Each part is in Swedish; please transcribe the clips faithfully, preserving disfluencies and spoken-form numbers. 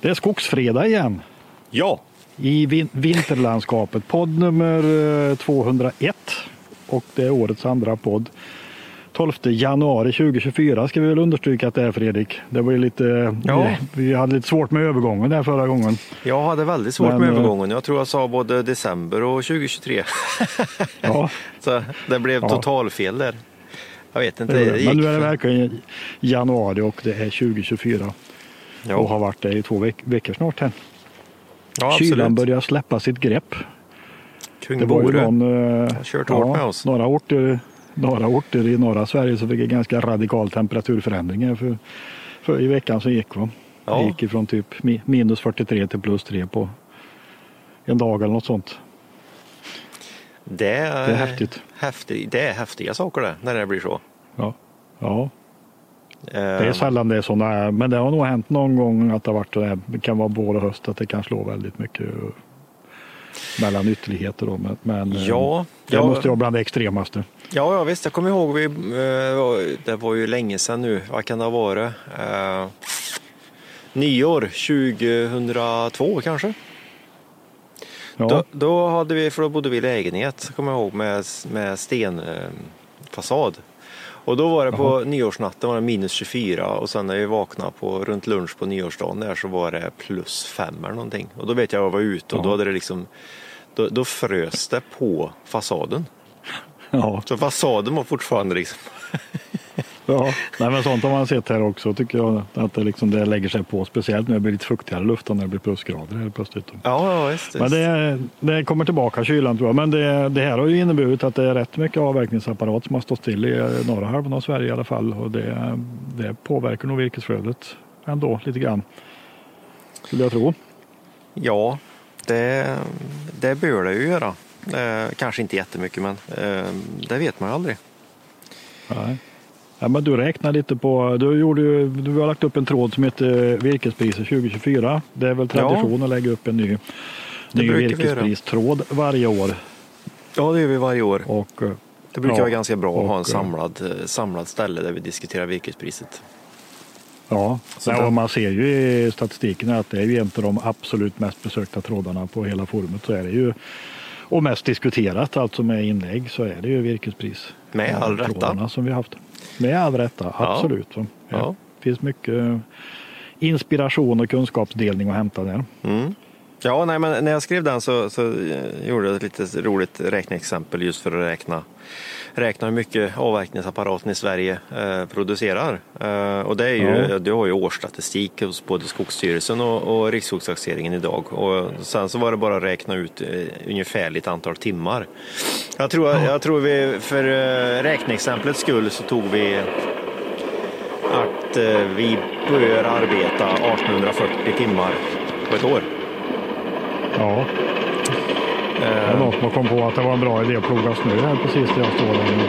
Det är Skogsfredag igen. Ja. I vin- vinterlandskapet. Podd nummer tvåhundraett. Och det är årets andra podd. tolfte januari tjugohundratjugofyra ska vi väl understryka att det är, Fredrik. Det var ju lite, ja. Vi hade lite svårt med övergången där förra gången. Jag hade väldigt svårt Men, med övergången. Jag tror jag sa både december och tjugotjugotre. Ja. Så det blev ja. totalfel där. Jag vet inte. Det det. Men nu är det verkligen januari och det är tjugotjugofyra. Jo. Och har varit det i två veck- veckor snart här. Ja, kylan börjar släppa sitt grepp. Kung det var ju någon, har kört hårt ja, med oss. Några orter, några orter i norra Sverige så fick en ganska radikal temperaturförändringar för, för i veckan som gick. Va? Ja. Det gick ifrån typ minus fyrtiotre till plus tre på en dag eller något sånt. Det är, det är häftigt. Häftigt. Det är häftiga saker det, när det blir så. Ja, ja. Det är sällan det är sådana, men det har nog hänt någon gång att det, har varit, det kan vara vår och höst att det kan slå väldigt mycket mellan ytterligheter då, men ja, det jag, måste vara bland det extremaste. Ja, ja visst, jag kommer ihåg vi, det var ju länge sedan nu, vad kan det ha varit? Eh, nyår tjugohundratvå kanske? Ja. Då, då hade vi, för då bodde vi i lägenhet, kommer jag ihåg, med, med stenfasad. Eh, Och då var det på Aha. nyårsnatten var det minus tjugofyra och sen när vi vaknade på runt lunch på nyårsdagen där så var det plus fem eller någonting. Och då vet jag att jag var ute och ja. då hade det liksom då, då frös det på fasaden. Ja. Så fasaden var fortfarande liksom. Ja, nej men sånt har man sett här också tycker jag att det liksom det lägger sig på speciellt när det blir lite fuktigare luft och när det blir plusgrader eller plötsligt. Ja, just, just. Men det, det kommer tillbaka kylan tror jag, men det, det här har ju inneburit att det är rätt mycket avverkningsapparat som har stått still i norra halvan av Sverige i alla fall och det, det påverkar nog virkesflödet ändå lite grann skulle jag tro. Ja, det, det bör det ju göra. Eh, kanske inte jättemycket men eh, det vet man ju aldrig. Nej. Ja, men du räknar lite på, du, gjorde, du har lagt upp en tråd som heter virkespriser tjugotjugofyra. Det är väl tradition ja. att lägga upp en ny, ny virkespristråd varje år. Ja, det gör vi varje år. Och, det brukar ja, vara ganska bra och, att ha en samlad, samlad ställe där vi diskuterar virkespriset. Ja, ja och man ser ju i statistiken att det är ju inte de absolut mest besökta trådarna på hela forumet så är det ju. Och mest diskuterat, alltså med inlägg, så är det ju virkespris. Med all rätta. Som vi haft. Med all rätta, absolut. Ja. Det ja. finns mycket inspiration och kunskapsdelning att hämta där. Mm. Ja, nej, men när jag skrev den så, så gjorde jag ett lite roligt räkneexempel just för att räkna, räkna hur mycket avverkningsapparaten i Sverige eh, producerar. Eh, och det är ju, ja. du har ju årsstatistik hos både Skogsstyrelsen och, och Riksskogstaxeringen idag. Och sen så var det bara att räkna ut eh, ungefärligt antal timmar. Jag tror, ja. jag tror vi för eh, räkneexemplets skull så tog vi att eh, vi bör arbeta artonhundrafyrtio timmar på ett år. Ja, det var någon som kom på att det var en bra idé att ploga snö här precis där jag står där.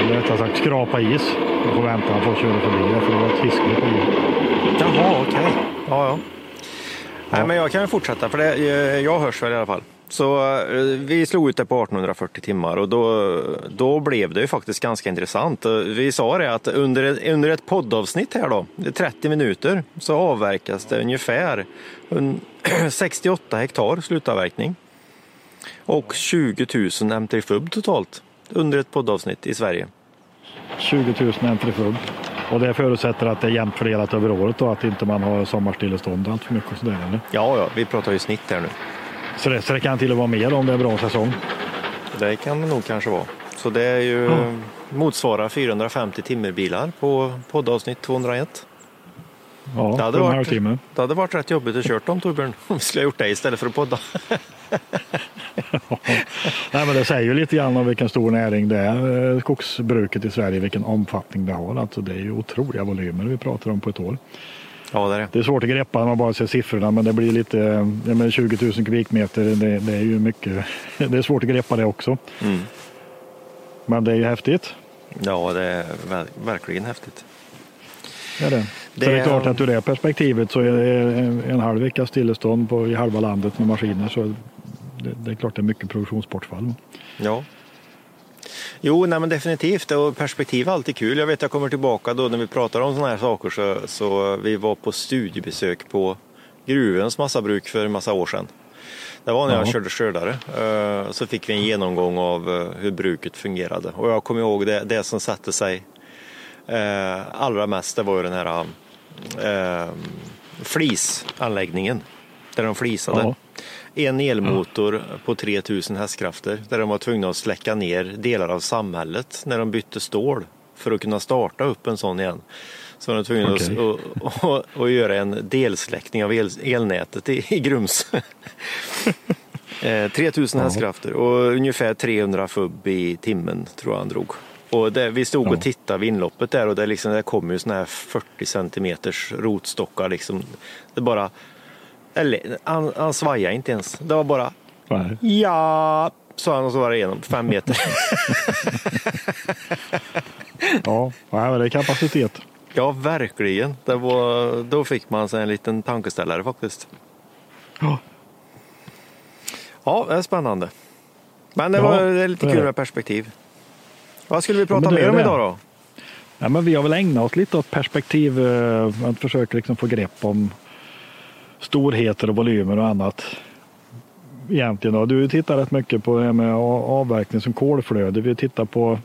Eller rättare sagt skrapa is. Jag får vänta på att köra förbi det för det var ett hiskligt på det. Jaha, okej. Okay. Ja, ja. Nej, men jag kan ju fortsätta för det, jag hörs väl i alla fall. Så vi slog ut det på artonhundrafyrtio timmar och då, då blev det ju faktiskt ganska intressant. Vi sa det att under, under ett poddavsnitt här då, trettio minuter, så avverkas det ungefär sextioåtta hektar slutavverkning och tjugo tusen M T F U B totalt under ett poddavsnitt i Sverige. tjugo tusen M T F U B. Och det förutsätter att det är jämnt fördelat över året och att inte man har sommarstillestånd allt för mycket och sådär eller? Ja, ja, vi pratar ju snitt här nu. Så det, så det kan till och med vara mer om det är bra säsong? Det kan det nog kanske vara. Så det är ju mm. motsvarar fyrahundrafemtio timmerbilar på poddavsnitt tvåhundraett. Ja, det hade, varit, det hade varit rätt jobbigt att kört om Torbjörn om vi skulle ha gjort det istället för att podda. Ja. Nej, men det säger ju lite grann om vilken stor näring det är, skogsbruket i Sverige, vilken omfattning det har. Alltså, det är ju otroliga volymer vi pratar om på ett år. Ja, det, är det. Det är svårt att greppa när man bara ser siffrorna, men det blir lite, menar, tjugo tusen kubikmeter, det, det är ju mycket, det är svårt att greppa det också. Mm. Men det är ju häftigt. Ja, det är verkligen häftigt. Ja, det. Det, så det är klart att ur det perspektivet så är det en halv vecka stillestånd på, i halva landet med maskiner, så det, det är klart det är mycket produktionsbortfall. Ja. Jo, nej men definitivt. Och perspektiv är alltid kul. Jag vet att jag kommer tillbaka då när vi pratar om sådana här saker. Så, så vi var på studiebesök på gruvens massabruk för en massa år sedan. Det var när jag körde skördare, så fick vi en genomgång av hur bruket fungerade. Och jag kommer ihåg det, det som satte sig allra mest, det var ju den här eh, flisanläggningen där de flisade. Aha. En elmotor på tre tusen hästkrafter där de var tvungna att släcka ner delar av samhället när de bytte stål för att kunna starta upp en sån igen. Så var de tvungna okay. att, att, att göra en delsläckning av el, elnätet i, i Grums. tre tusen hästkrafter och ungefär trehundra fub i timmen tror jag han drog. Och det, vi stod och tittade vid inloppet där och det, liksom, det kom ju såna här fyrtio centimeters rotstockar. Liksom. Det bara... Eller, han, han svajade inte ens. Det var bara... Nej. Ja... sa han och så var det igenom fem meter. Ja, det är kapacitet. Ja, verkligen. Det var, då fick man sig en liten tankeställare faktiskt. Ja. Ja, det är spännande. Men det ja, var det är lite kul med perspektiv. Vad skulle vi prata ja, mer om det. idag då? Ja, men vi har väl ägnat oss lite åt perspektiv. Att försöka liksom få grepp om storheter och volymer och annat. Egentligen då. Du tittar rätt mycket på det här med avverkning som kolflöde. Vi tittar på...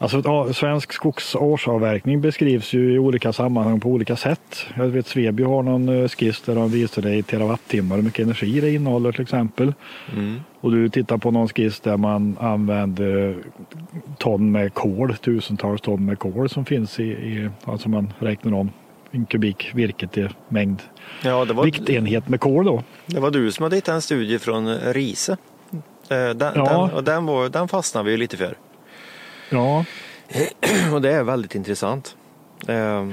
Alltså, svensk skogsårsavverkning beskrivs ju i olika sammanhang på olika sätt. Jag vet Svebio har någon skiss där de visar dig i terawattimmar hur mycket energi det innehåller till exempel. Mm. Och du tittar på någon skiss där man använder ton med kol, tusentals ton med kol som finns i, i alltså man räknar om en kubik virket i mängd. Ja, det var, viktenhet med kol då. Det var du som hade hittat en studie från RISE. Den, ja. den, och den, var, den fastnade vi ju lite för. Ja. Och det är väldigt intressant. Ja.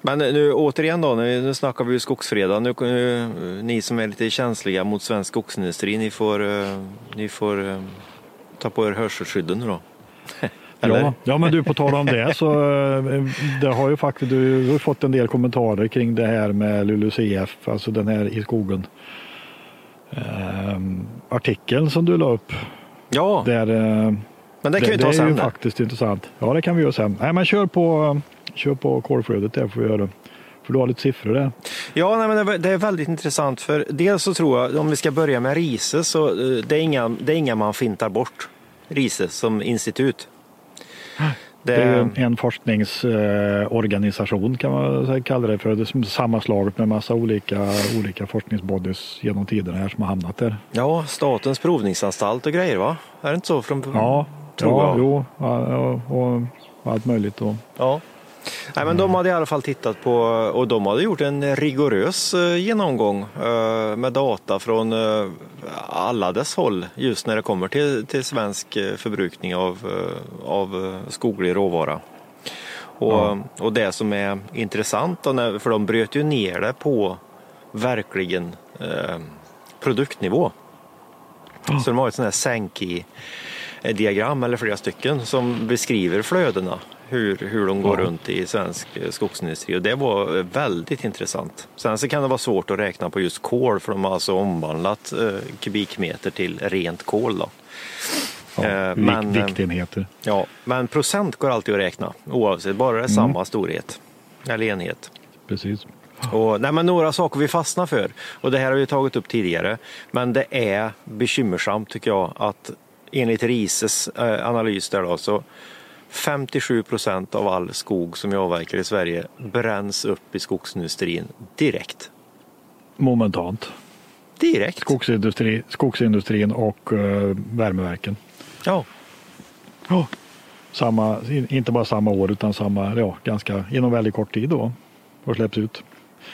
Men nu återigen då, nu snackar vi ju Skogsfredag. Nu, nu, ni som är lite känsliga mot svensk skogsindustri, ni får, ni får ta på er hörselskydden då. Ja. ja, men du på tal om det så det har ju faktiskt du har fått en del kommentarer kring det här med LULUCF, alltså den här i skogen ehm, artikeln som du la upp. Ja. Där men det kan vi ta sen. Det är ju faktiskt intressant. Ja, det kan vi göra sen. Nej, men kör på, kör på kolflödet där får vi göra det. För du har lite siffror där. Ja, nej, men det är väldigt intressant för dels så tror jag, om vi ska börja med RISE så det är inga, det är inga man fintar bort. RISE som institut. Det, det är en forskningsorganisation kan man kalla det för. Det är sammanslaget med massa olika, olika forskningsbodies genom tiderna här som har hamnat där. Ja, statens provningsanstalt och grejer va? Är det inte så? Från, ja, tror ja, jag. Jo, och, och, och allt möjligt. Och. Ja. Nej, men de hade i alla fall tittat på och de hade gjort en rigorös genomgång med data från alla dess håll just när det kommer till, till svensk förbrukning av, av skoglig råvara. Och, ja. och det som är intressant, för de bröt ju ner det på verkligen produktnivå. Ja. Så de har ett sån här Sankey-diagram eller flera stycken som beskriver flödena. Hur, hur de går ja. runt i svensk skogsindustri och det var väldigt intressant. Sen så kan det vara svårt att räkna på just kol för de har alltså omvandlat eh, kubikmeter till rent kol då. Ja, eh, men, viktenheter. Ja, men procent går alltid att räkna oavsett, bara det är samma mm. storhet eller enhet. Precis. Och, nej, men några saker vi fastnar för och det här har vi tagit upp tidigare men det är bekymmersamt tycker jag att enligt RISEs eh, analys där då så femtiosju procent av all skog som jag avverkar i Sverige bränns upp i skogsindustrin direkt. Momentant. Direkt. Skogsindustri, skogsindustrin och uh, värmeverken. Ja. Ja. Samma, inte bara samma år utan samma, ja, ganska, inom väldigt kort tid då. Och släpps ut.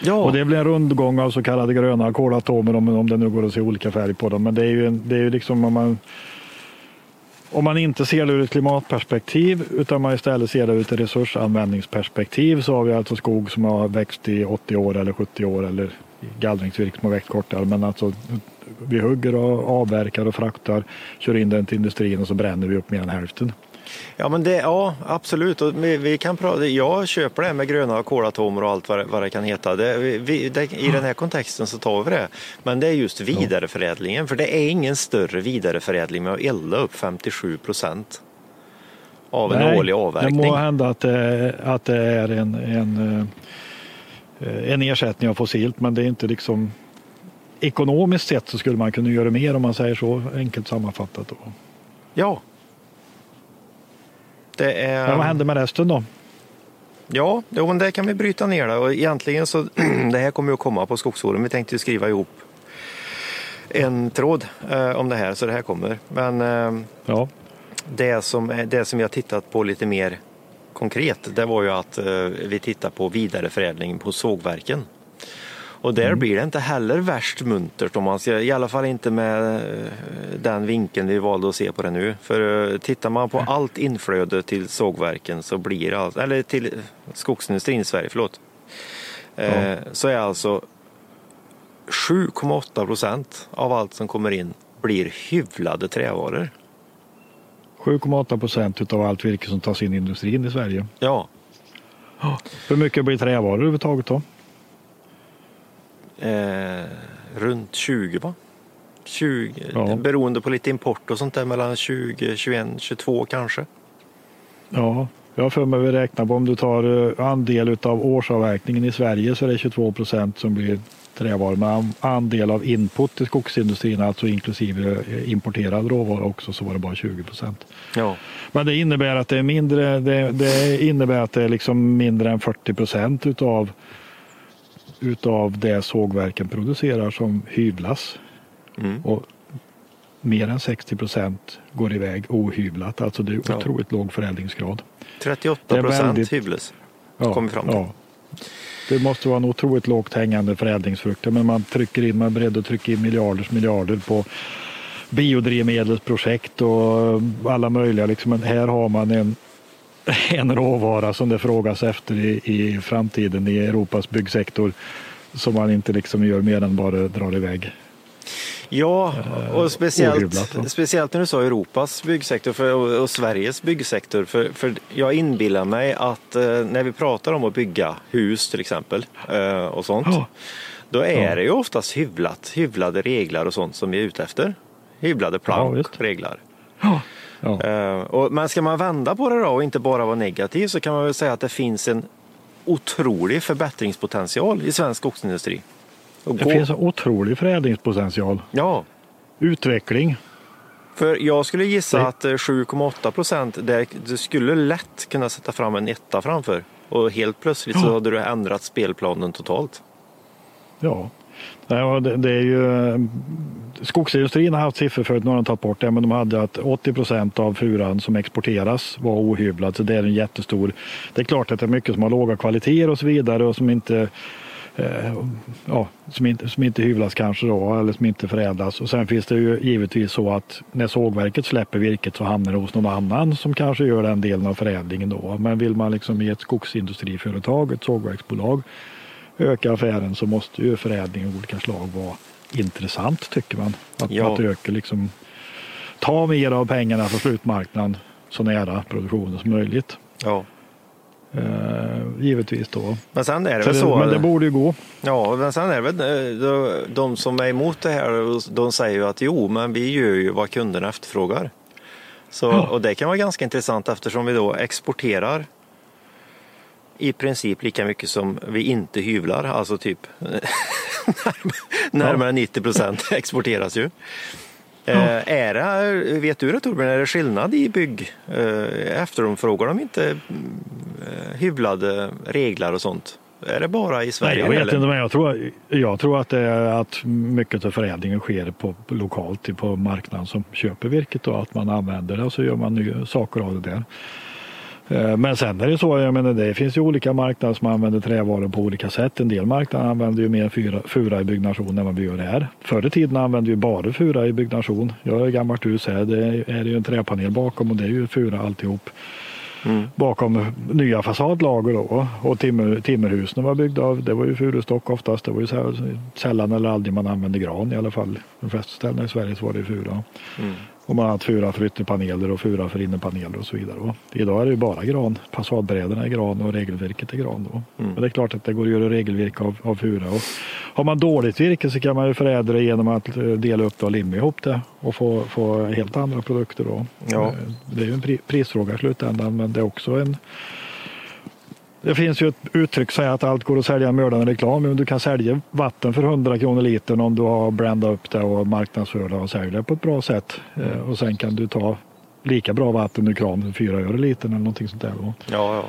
Ja. Och det blir en rundgång av så kallade gröna kolatomer om, om det nu går att se olika färg på dem. Men det är ju, det är ju liksom om man... Om man inte ser det ur ett klimatperspektiv utan man istället ser det ur ett resursanvändningsperspektiv så har vi alltså skog som har växt i åttio år eller sjuttio år eller gallringsvirke som har växt kortare. Men alltså vi hugger och avverkar och fraktar, kör in den till industrin och så bränner vi upp mer än hälften. Ja, men det, ja absolut. Och vi, vi kan prata, jag köper det med gröna kolatomer och allt vad det, vad det kan heta. Det, vi, det, I den här kontexten så tar vi det. Men det är just vidareförädlingen. För det är ingen större vidareförädling med att elda upp femtiosju procent av en Nej, årlig avverkning. Det må hända att, att det är en, en en ersättning av fossilt, men det är inte liksom ekonomiskt sett så skulle man kunna göra mer om man säger så, enkelt sammanfattat då. Ja. Det är... Men vad händer med resten då? Ja, jo, men det kan vi bryta ner där. Och egentligen så, det här kommer ju att komma på Skogsforum. Vi tänkte ju skriva ihop en tråd eh, om det här, så det här kommer. Men eh, ja. det, som, det som vi har tittat på lite mer konkret, det var ju att eh, vi tittar på vidareförädling på sågverken. Och där mm. blir det inte heller värst muntert, om man ska, i alla fall inte med den vinkeln vi valde att se på det nu. För tittar man på allt inflöde till sågverken så blir allt, eller till skogsindustrin i Sverige, förlåt, mm. så är alltså sju komma åtta procent av allt som kommer in blir hyvlade trävaror. sju komma åtta procent av allt virke som tas in i industrin i Sverige. Ja. Hur mycket blir trävaror överhuvudtaget då? Eh, runt tjugo va? tjugo, ja. Beroende på lite import och sånt där, mellan tjugo, tjugoett, tjugotvå kanske. Ja, jag får mig att räkna på, om du tar andel av årsavverkningen i Sverige så är det tjugotvå procent som blir trävaror, men andel av input till skogsindustrin, alltså inklusive importerad råvara också, så var det bara tjugo procent. Ja. Men det innebär att det är mindre, det, det innebär att det är liksom mindre än fyrtio procent utav utav det sågverken producerar som hyvlas. Mm. Och mer än sextio procent går iväg ohyvlat. Alltså det är ja. otroligt låg förädlingsgrad. trettioåtta procent väldigt... hyvlas. Ja, kommer fram till. Ja. Det måste vara en otroligt lågt hängande förädlingsfrukt. Men man trycker in, man är beredd att trycka in miljarders miljarder på biodrivmedelsprojekt och alla möjliga. Liksom. Men här har man en en råvara som det frågas efter i, i framtiden i Europas byggsektor, som man inte liksom gör mer än bara drar iväg. Ja, och speciellt, speciellt när du sa Europas byggsektor för, och, och Sveriges byggsektor, för, för jag inbillar mig att eh, när vi pratar om att bygga hus till exempel eh, och sånt, oh. då är oh. det ju oftast hyvlat, hyvlade reglar och sånt som vi är ute efter. Hyvlade plankreglar. Ja. Oh. Ja. Och, men ska man vända på det då och inte bara vara negativ, så kan man väl säga att det finns en otrolig förbättringspotential i svensk skogsindustri. Och det gå... finns en otrolig förädlingspotential. Ja. Utveckling. För jag skulle gissa det... att sju komma åtta procent, där du skulle lätt kunna sätta fram en etta framför. Och helt plötsligt ja. så hade du ändrat spelplanen totalt. Ja. Ja, det, det är ju, skogsindustrin har haft siffror förut, några har tagit bort det, men de hade att åttio procent av furan som exporteras var ohyvlad, så det är en jättestor, det är klart att det är mycket som har låga kvaliteter och så vidare och som inte eh, ja, som inte, som inte hyvlas kanske då, eller som inte förädlas, och sen finns det ju givetvis så att när sågverket släpper virket så hamnar det hos någon annan som kanske gör den delen av förädlingen då, men vill man liksom i ett skogsindustriföretag, ett sågverksbolag, öka affären, så måste ju förädling av olika slag vara intressant, tycker man. Att ja. man ökar liksom, ta mer av pengarna från slutmarknaden så nära produktionen som möjligt. Ja. Eh, givetvis då. Men sen är det så, väl så. Men det borde ju gå. Ja, men sen är det väl, de som är emot det här, de säger ju att jo, men vi gör ju vad kunderna efterfrågar. Så, ja. Och det kan vara ganska intressant eftersom vi då exporterar i princip lika mycket som vi inte hyvlar, alltså typ närmare ja. nittio procent exporteras ju. Ja. Eh, är det, vet du det Torbjörn, är det skillnad i bygg? Eh, efter de frågar de inte eh, hyvlade reglar och sånt. Är det bara i Sverige? Nej, jag vet inte, men jag tror, jag tror att, det, att mycket av förädlingen sker på, på lokalt, på marknaden som köper virket och att man använder det och så gör man nya saker av det där. Men sen är det så, jag menar, det finns ju olika marknader som använder trävaror på olika sätt. En del marknader använder ju mer fura, fura i byggnation än vad vi gör här. Förr i tiden använde vi bara fura i byggnation. Jag är gammalt hus här, det är ju en träpanel bakom och det är ju fura alltihop. Mm. Bakom nya fasadlager då. Och timmer, timmerhusen var byggda av, det var ju furustock oftast. Det var ju sällan eller aldrig man använde gran i alla fall. De flesta ställena i Sverige så var det ju fura. Mm. Och man har haft fura för ytterpaneler och fura för innerpaneler och så vidare. Då. Idag är det ju bara gran. Fasadbräderna är gran och regelvirket är gran. Då. Mm. Men det är klart att det går att göra regelvirke av, av fura. Och har man dåligt virke så kan man ju förädra det genom att dela upp det och limma ihop det. Och få, få helt andra produkter då. Ja. Det är ju en pri, prisfråga i slutändan, men det är också en Det finns ju ett uttryck som säger att allt går att sälja mördande reklam, men du kan sälja vatten för hundra kronor litern om du har brandat upp det och marknadsför det och säljer det på ett bra sätt. Och sen kan du ta lika bra vatten ur kranen för fyra öre litern eller någonting sånt där. Ja, ja.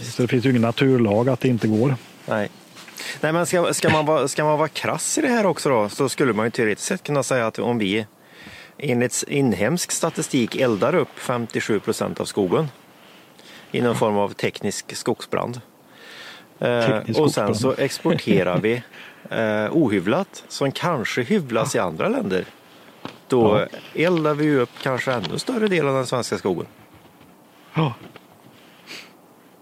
Så det finns ju ingen naturlag att det inte går. Nej. Nej, men ska, ska, man vara, ska man vara krass i det här också då, så skulle man ju teoretiskt sett kunna säga att om vi enligt inhemsk statistik eldar upp femtiosju procent av skogen i någon form av teknisk skogsbrand. Teknisk eh, och skogsbrand. Sen så exporterar vi eh, ohyvlat som kanske hyvlas ja. i andra länder. Då ja. eldar vi upp kanske ännu större del av den svenska skogen. Ja.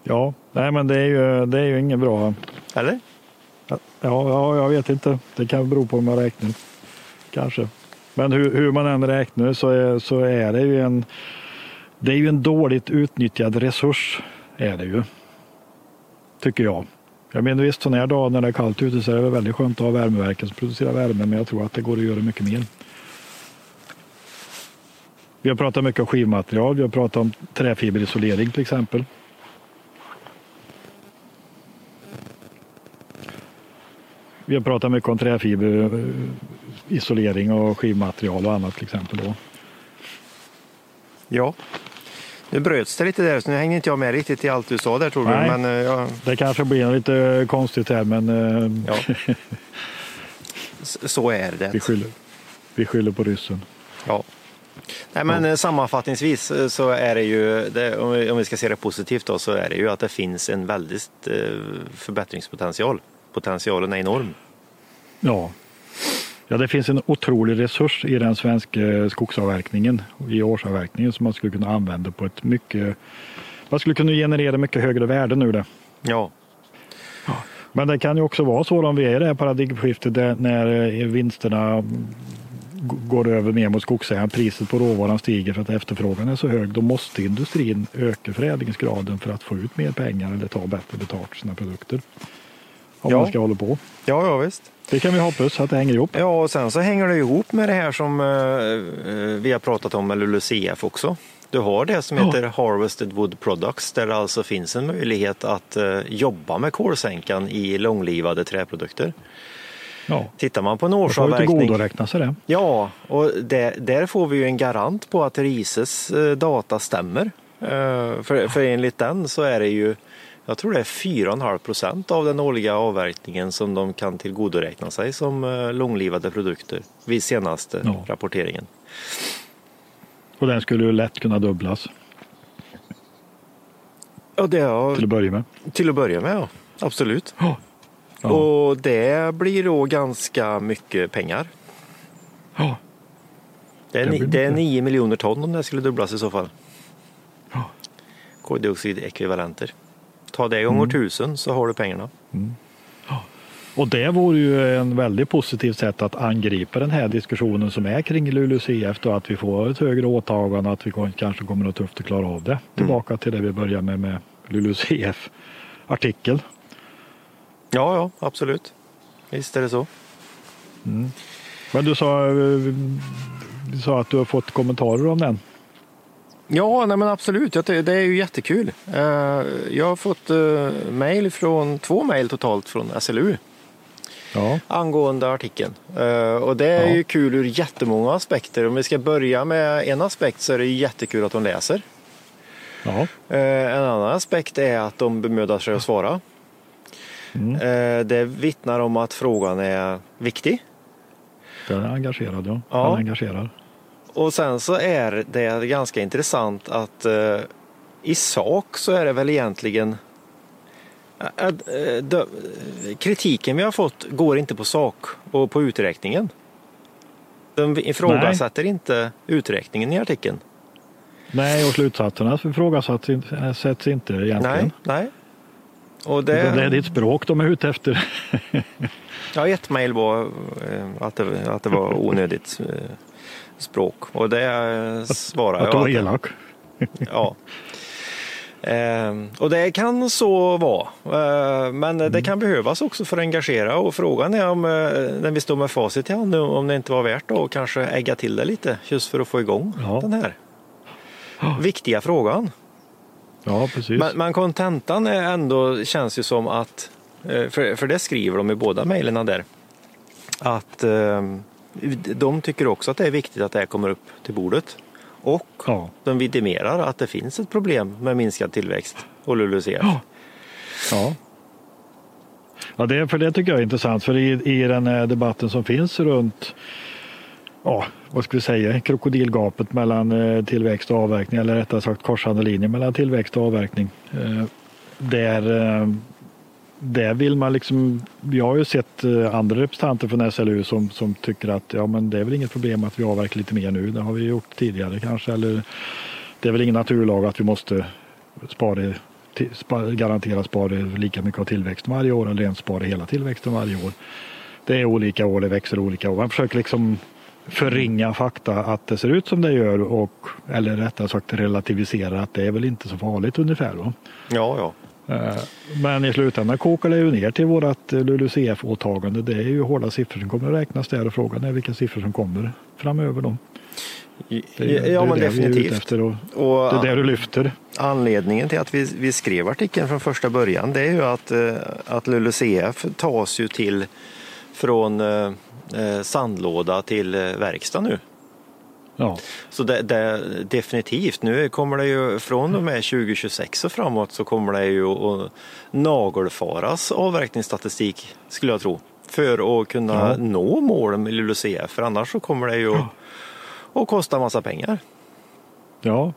Ja, nej men det är ju, det är ju inget bra. Eller? Ja, ja, jag vet inte. Det kan bero på hur man räknar. Kanske. Men hur, hur man än räknar så är, så är det ju en det är ju en dåligt utnyttjad resurs, är det ju. Tycker jag. Jag menar visst, sån här dag när det är kallt ute så är det väldigt skönt att ha värmeverken som producerar värme, men jag tror att det går att göra mycket mer. Vi har pratat mycket om skivmaterial, vi har pratat om träfiberisolering till exempel. Vi har pratat mycket om träfiberisolering och skivmaterial och annat till exempel då. Ja, nu bröts det lite där så nu hänger inte jag med riktigt i allt du sa där tror du. Nej, men, ja. Det kanske blir lite konstigt här men ja. Så är det. Vi skyller, vi skyller på ryssen. Ja. Nej, men ja. Sammanfattningsvis så är det ju, det, om vi ska se det positivt då, så är det ju att det finns en väldigt förbättringspotential. Potentialen är enorm. Ja. Ja, det finns en otrolig resurs i den svenska skogsavverkningen, i årsavverkningen, som man skulle kunna använda på ett mycket... Man skulle kunna generera mycket högre värden ur det. Ja. Ja. Men det kan ju också vara så om vi är i det här paradigmskiftet när vinsterna går över mer mot skogsägaren, priset på råvaran stiger för att efterfrågan är så hög, då måste industrin öka förädlingsgraden för att få ut mer pengar eller ta bättre betalt för sina produkter. Om ja. man ska hålla på. Ja, ja visst. Det kan vi hoppas att det hänger ihop. Ja, och sen så hänger det ihop med det här som eh, vi har pratat om med L U L U C F också. Du har det som ja. heter Harvested Wood Products, där det alltså finns en möjlighet att eh, jobba med kolsänkan i långlivade träprodukter. Ja. Tittar man på en årsavverkning... Det får ju räkna sig det. Ja, och det, där får vi ju en garant på att RISEs eh, data stämmer. Eh, för, för enligt den så är det ju... Jag tror det är fyra komma fem procent av den årliga avverkningen som de kan tillgodoräkna sig som långlivade produkter vid senaste ja. rapporteringen. Och den skulle ju lätt kunna dubblas. Ja, det är, till att börja med. Till att börja med, ja. Absolut. Ja. Ja. Och det blir då ganska mycket pengar. Ja. Det är, det är nio miljoner ton om det skulle dubblas i så fall. Ja. Koldioxidekvivalenter. Ta det gånger tusen så har du pengarna. Mm. Ja. Och det vore ju en väldigt positiv sätt att angripa den här diskussionen som är kring L U L U C F och att vi får ett högre åtagande, att vi kanske kommer att tufft att klara av det. Tillbaka mm. till det vi började med med L U L U C F-artikel. Ja, ja, absolut. Visst är det så. Mm. Men du sa, du sa att du har fått kommentarer om den. Ja, nej men absolut. Det är ju jättekul. Jag har fått mejl från, två mejl totalt från S L U ja. angående artikeln. Och det är ja. ju kul ur jättemånga aspekter. Om vi ska börja med en aspekt så är det jättekul att de läser. Ja. En annan aspekt är att de bemödar sig att svara. Mm. Det vittnar om att frågan är viktig. Den är engagerad, ja. ja. Den är engagerad. Och sen så är det ganska intressant att eh, i sak så är det väl egentligen eh, de, kritiken vi har fått går inte på sak och på uträkningen. De ifrågasätter Nej. inte uträkningen i artikeln. Nej, och slutsatserna ifrågasätts inte egentligen. Nej, nej. Och det... det är ditt språk de är ute efter. Ja, ett mejl var att det, att det var onödigt språk. Och det svarar jag. Att du var elak. Ja. Ehm, och det kan så vara. Ehm, men mm. det kan behövas också för att engagera. Och frågan är om, när vi står med facit här nu, om det inte var värt att kanske ägga till det lite. Just för att få igång ja. den här. Ja. Viktiga frågan. Ja, precis. Men, men kontentan är ändå, känns ju som att, för, för det skriver de i båda mejlerna där, att de tycker också att det är viktigt att det här kommer upp till bordet. Och ja. de vidimerar att det finns ett problem med minskad tillväxt och L U L U C F. Ja. Ja. Ja, det, för det tycker jag är intressant. För i, i den här debatten som finns runt, ja, vad ska vi säga, krokodilgapet mellan tillväxt och avverkning, eller rättare sagt korsande linjer mellan tillväxt och avverkning. Där, där vill man liksom, jag har ju sett andra representanter från S L U som, som tycker att ja, men det är väl inget problem att vi avverkar lite mer nu. Det har vi gjort tidigare kanske. Eller det är väl ingen naturlag att vi måste spara, spara, garantera spara lika mycket av tillväxten varje år, eller ens spara hela tillväxten varje år. Det är olika år, det växer olika år. Man försöker liksom förringa fakta att det ser ut som det gör, och eller rättare sagt relativisera att det är väl inte så farligt ungefär då. Ja, ja. Men i slutändan kokar det ju ner till vårt L U L U C F-åtagande. Det är ju hårda siffror som kommer att räknas där, och frågan är vilka siffror som kommer framöver då. Det är, ja, men det är definitivt. Och, och det är det du lyfter. Anledningen till att vi, vi skrev artikeln från första början, det är ju att, att L U L U C F tas ju till från sandlåda till verkstad nu. Ja. Så det, det, definitivt, nu kommer det ju från och med tjugo tjugosex och framåt, så kommer det ju att nagelfaras avverkningsstatistik, skulle jag tro, för att kunna ja. nå målen med L U L U C F, för annars så kommer det ju ja. att, att kosta massa pengar. Ja.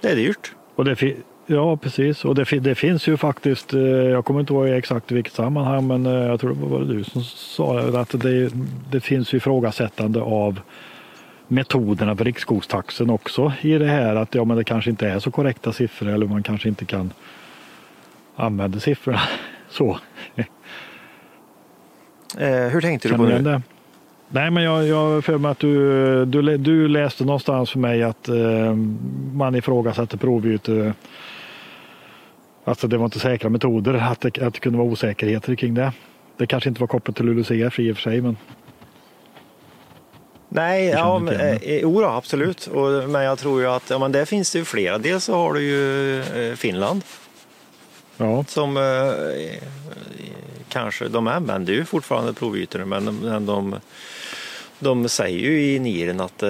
Det är dyrt. Och det fi- ja, precis. Och det, det finns ju faktiskt, jag kommer inte ihåg exakt i vilket sammanhang, men jag tror det var du som sa att det, det finns ju ifrågasättande av metoderna för riksskogstaxen också i det här, att ja, men det kanske inte är så korrekta siffror, eller man kanske inte kan använda siffrorna så. Eh, hur tänkte kan du på det? det? Nej, men jag, jag för mig att du, du, du läste någonstans för mig att eh, man ifrågasatte provytor. Alltså det var inte säkra metoder, att det, att det kunde vara osäkerheter kring det. Det kanske inte var kopplat till L U L U C F i och för sig, men Nej, ja, men, oro, absolut. Och, men jag tror ju att ja, men det finns det ju flera. Dels så har du ju Finland. Ja. Som eh, kanske, de använder ju fortfarande provytor, men de, de, de säger ju i Niren att,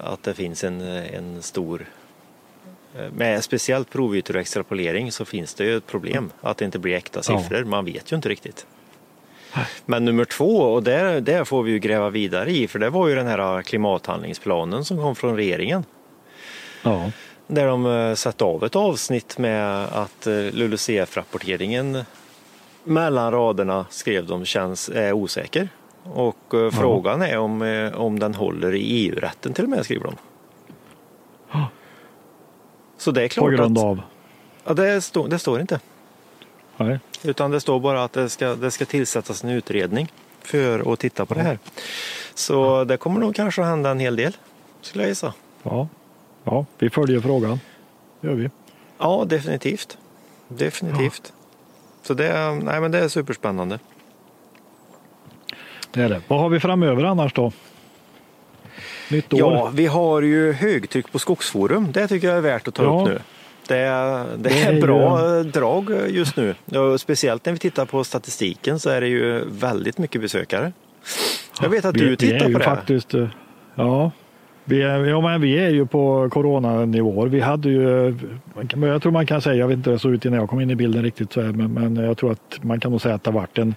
att det finns en, en stor, med speciellt provytor och extrapolering så finns det ju ett problem att det inte blir äkta siffror. Ja. Man vet ju inte riktigt. Men nummer två, och där, där får vi ju gräva vidare i, för det var ju den här klimathandlingsplanen som kom från regeringen. Ja. Där de satte av ett avsnitt med att L U L U C F-rapporteringen mellan raderna, skrev de, känns är osäker. Och ja. frågan är om, om den håller i E U-rätten till och med, skriver de. Ja. Så det är klart. På grund av? Att, ja, det, stå, det står inte. Nej. Utan det står bara att det ska, det ska tillsättas en utredning för att titta på ja. det här. Så ja. det kommer nog kanske att hända en hel del, skulle jag gissa. Ja, ja. Vi följer frågan. Gör vi. Ja, definitivt. Definitivt. Ja. Så det, nej, men det är superspännande. Det är det. Vad har vi framöver annars då? Nytt år. Ja, vi har ju högtryck på Skogsforum. Det tycker jag är värt att ta ja. upp nu. Det, det är bra drag just nu. Speciellt när vi tittar på statistiken så är det ju väldigt mycket besökare. Jag vet att du tittar på det. Faktiskt, ja, vi är, ja, men vi är ju på coronanivåer. Vi hade ju, jag tror man kan säga, jag vet inte hur det såg ut när jag kom in i bilden riktigt, så här, men, men jag tror att man kan nog säga att det har varit en,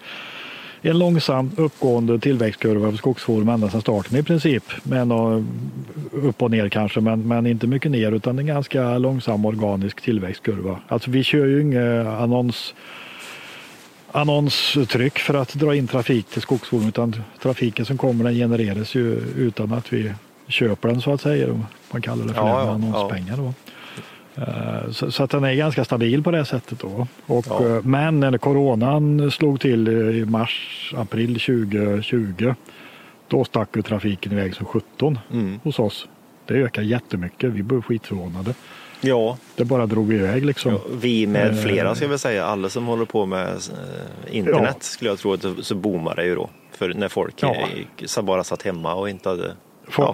en långsam uppgående tillväxtkurva för Skogsforum ända sedan starten i princip. Men upp och ner kanske, men, men inte mycket ner, utan en ganska långsam organisk tillväxtkurva. Alltså vi kör ju inget annons, annonstryck för att dra in trafik till Skogsforum, utan trafiken som kommer, den genereras ju utan att vi köper den, så att säga. Man kallar det för ja, ja, annonspengar då. Så, så att den är ganska stabil på det sättet då. Och, ja. Men när coronan slog till i mars, april tjugo tjugo, då stack ju trafiken iväg som sjutton mm. hos oss. Det ökar jättemycket, vi blev skitförvånade. Ja. Det bara drog iväg liksom. Ja, vi med flera, ska jag väl säga, alla som håller på med internet ja. skulle jag tro, att så boomar det ju då. För när folk ja. är, bara satt hemma och inte hade...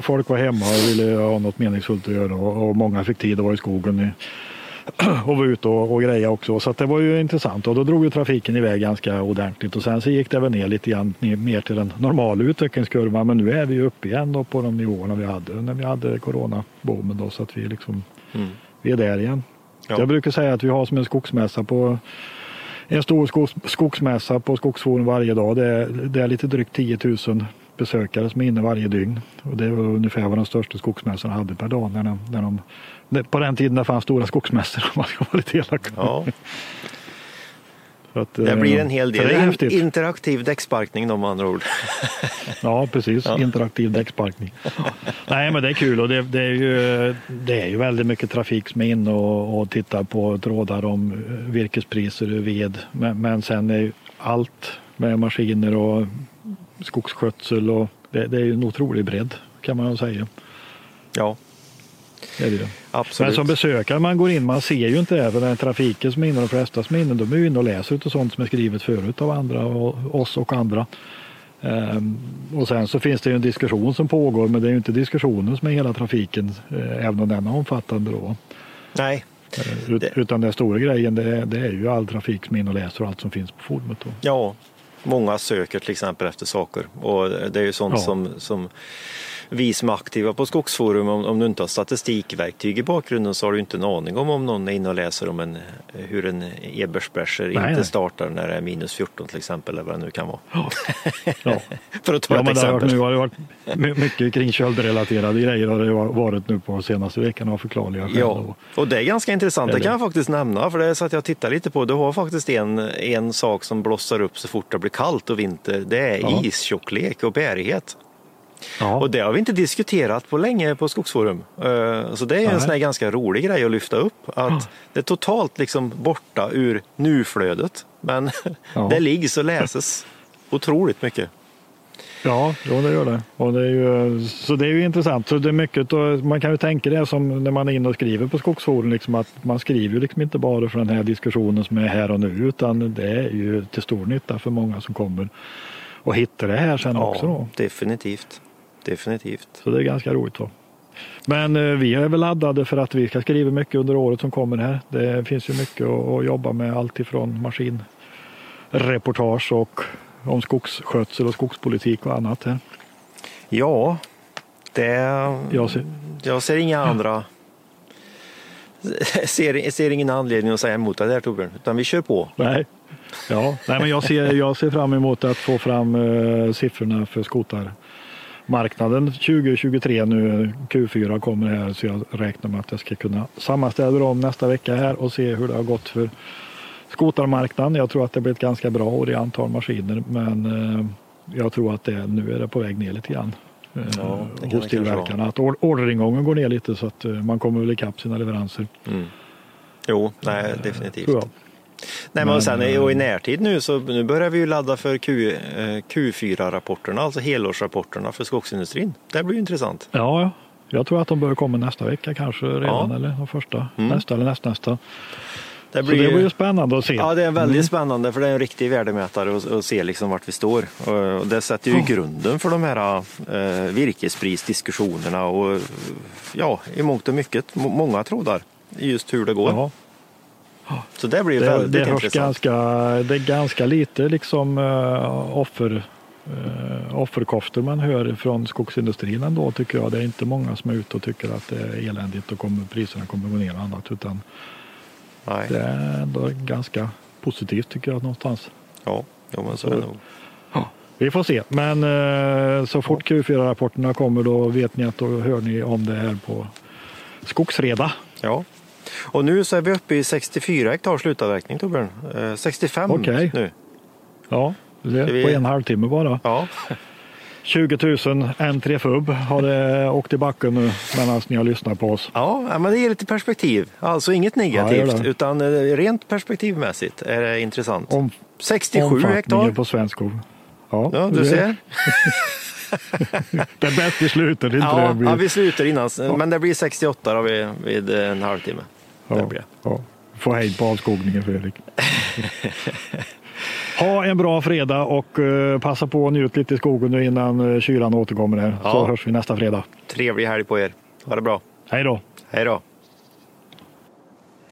Folk var hemma och ville ha något meningsfullt att göra, och många fick tid att vara i skogen i och var ute och, och greja också. Så att det var ju intressant, och då drog ju trafiken iväg ganska ordentligt, och sen så gick det väl ner lite grann mer till den normala utvecklingskurvan, men nu är vi ju uppe igen då på de nivåerna vi hade när vi hade coronaboomen då, så att vi liksom mm. vi är där igen. Ja. Jag brukar säga att vi har som en skogsmässa på en stor skogs, skogsmässa på Skogsforum varje dag. Det är, det är lite drygt tio tusen besökare som är inne varje dygn, och det var ungefär vad de största skogsmässorna hade per dag när de, när de, på den tiden där fanns stora skogsmässor, om man ska vara lite elak. Ja. Att, det blir en hel del interaktiv däcksparkning, de andra ord. Ja, precis. Ja. Interaktiv däcksparkning. Nej, men det är kul, och det, det, är ju, det är ju väldigt mycket trafik som är in och, och tittar på trådar om virkespriser och ved. Men, men sen är ju allt med maskiner och skogsskötsel, och det, det är ju en otrolig bredd, kan man säga. Ja. Det är det. Absolut. Men som besökare, man går in, man ser ju inte det, för den trafiken som är inne, de flesta som är inne, de är ju inne och läser ut och sånt som är skrivet förut av andra, och oss och andra. Ehm, och sen så finns det ju en diskussion som pågår, men det är ju inte diskussionen som är hela trafiken, eh, även om den är omfattande då. Nej. Ehm, ut, utan den stora grejen, det, det är ju all trafik som är inne och läser och allt som finns på forumet då. Ja, många söker till exempel efter saker, och det är ju sånt ja. som... som... vi som är aktiva på Skogsforum, om, om du inte har statistikverktyg i bakgrunden, så har du inte en aning om om någon är inne och läser om en, hur en Eberspächer inte nej. startar när det är minus fjorton till exempel, eller vad det nu kan vara. Ja. Ja. För att ta ja, ett exempel. Nu har det varit mycket kring köldrelaterade grejer, har det varit nu på senaste veckan, av förklarliga skäl. Ja, och det är ganska intressant, det kan jag faktiskt nämna, för det är så att jag tittar lite på, du har faktiskt en, en sak som blossar upp så fort det blir kallt och vinter, det är ja. istjocklek och bärighet. Ja. Och det har vi inte diskuterat på länge på Skogsforum. Så det är en Nej. sån här ganska rolig grej att lyfta upp. Att ja. det är totalt liksom borta ur nuflödet. Men ja. det liggs och läses otroligt mycket. Ja, ja, det gör det. Och det är ju, så det är ju intressant. Så det är mycket, och man kan ju tänka det som när man är inne och skriver på Skogsforum. Liksom att man skriver liksom inte bara för den här diskussionen som är här och nu. Utan det är ju till stor nytta för många som kommer och hittar det här sen ja, också. Då. Definitivt. Definitivt. Så det är ganska roligt då. Men eh, vi är väl laddade för att vi ska skriva mycket under året som kommer här. Det finns ju mycket att, att jobba med, allt ifrån maskinreportage och om skogsskötsel och skogspolitik och annat här. Ja, det, jag, ser, jag ser inga andra ser, ser ingen anledning att säga emot det här, Torbjörn, utan vi kör på. Nej. Ja, nej, men jag ser, jag ser fram emot att få fram eh, siffrorna för skotar. Marknaden tjugo tjugotre nu, Q fyra kommer här, så jag räknar med att jag ska kunna sammanställa dem nästa vecka här och se hur det har gått för skotarmarknaden. Jag tror att det blir ett ganska bra år i antal maskiner, men eh, jag tror att det, nu är det på väg ner lite grann eh, ja, hos tillverkarna. Att or- orderingången går ner lite, så att eh, man kommer väl ikapp sina leveranser. Mm. Jo, nej, eh, definitivt. Tror jag. Nej, men sen, och i närtid nu så nu börjar vi ju ladda för Q, Q fyra-rapporterna, alltså helårsrapporterna för skogsindustrin. Det blir ju intressant. Ja, jag tror att de börjar komma nästa vecka kanske redan, ja. eller de första, mm. nästa eller näst, nästa. Det blir, så det blir ju spännande att se. Ja, det är väldigt mm. spännande, för det är en riktig värdemätare att, att se liksom vart vi står. Och det sätter ju ja. grunden för de här eh, virkesprisdiskussionerna och ja, i mångt och mycket, många trådar, just hur det går. Ja. Så det blir väldigt det, det intressant. Ganska, det är ganska lite liksom uh, offer, uh, offerkofter man hör från skogsindustrin ändå, tycker jag. Det är inte många som är ute och tycker att det är eländigt och kommer, priserna kommer gå ner och annat, utan Nej. det är ändå ganska positivt, tycker jag, någonstans. Ja, ja, men så är det nog. Ja, vi får se, men uh, så fort ja. Q fyra-rapporterna kommer, då vet ni att då hör ni om det här på Skogsreda. Ja. Och nu så är vi uppe i sextiofyra hektar slutavverkning, Torbjörn. sextiofem okay. nu. Ja, det vi... på en halvtimme bara. Ja. tjugo tusen N tre F U B har det åkt i backen nu medan ni har lyssnat på oss. Ja, men det ger lite perspektiv. Alltså inget negativt, ja, utan rent perspektivmässigt är det intressant. Om... sextiosju hektar på svensk. Ja, ja, du det. ser. Det är bäst vi slutar, inte ja, det blir... ja, vi slutar innan, ja. men det blir sextioåtta då vid, vid en halvtimme. Ja, det blir. Ja. Få hejd på avskogningen, Fredrik. Ha en bra fredag och uh, passa på att njuta lite i skogen nu innan uh, kylan återkommer här. Ja. Så hörs vi nästa fredag. Trevlig helg på er. Ha det bra. Hej då. Hej då.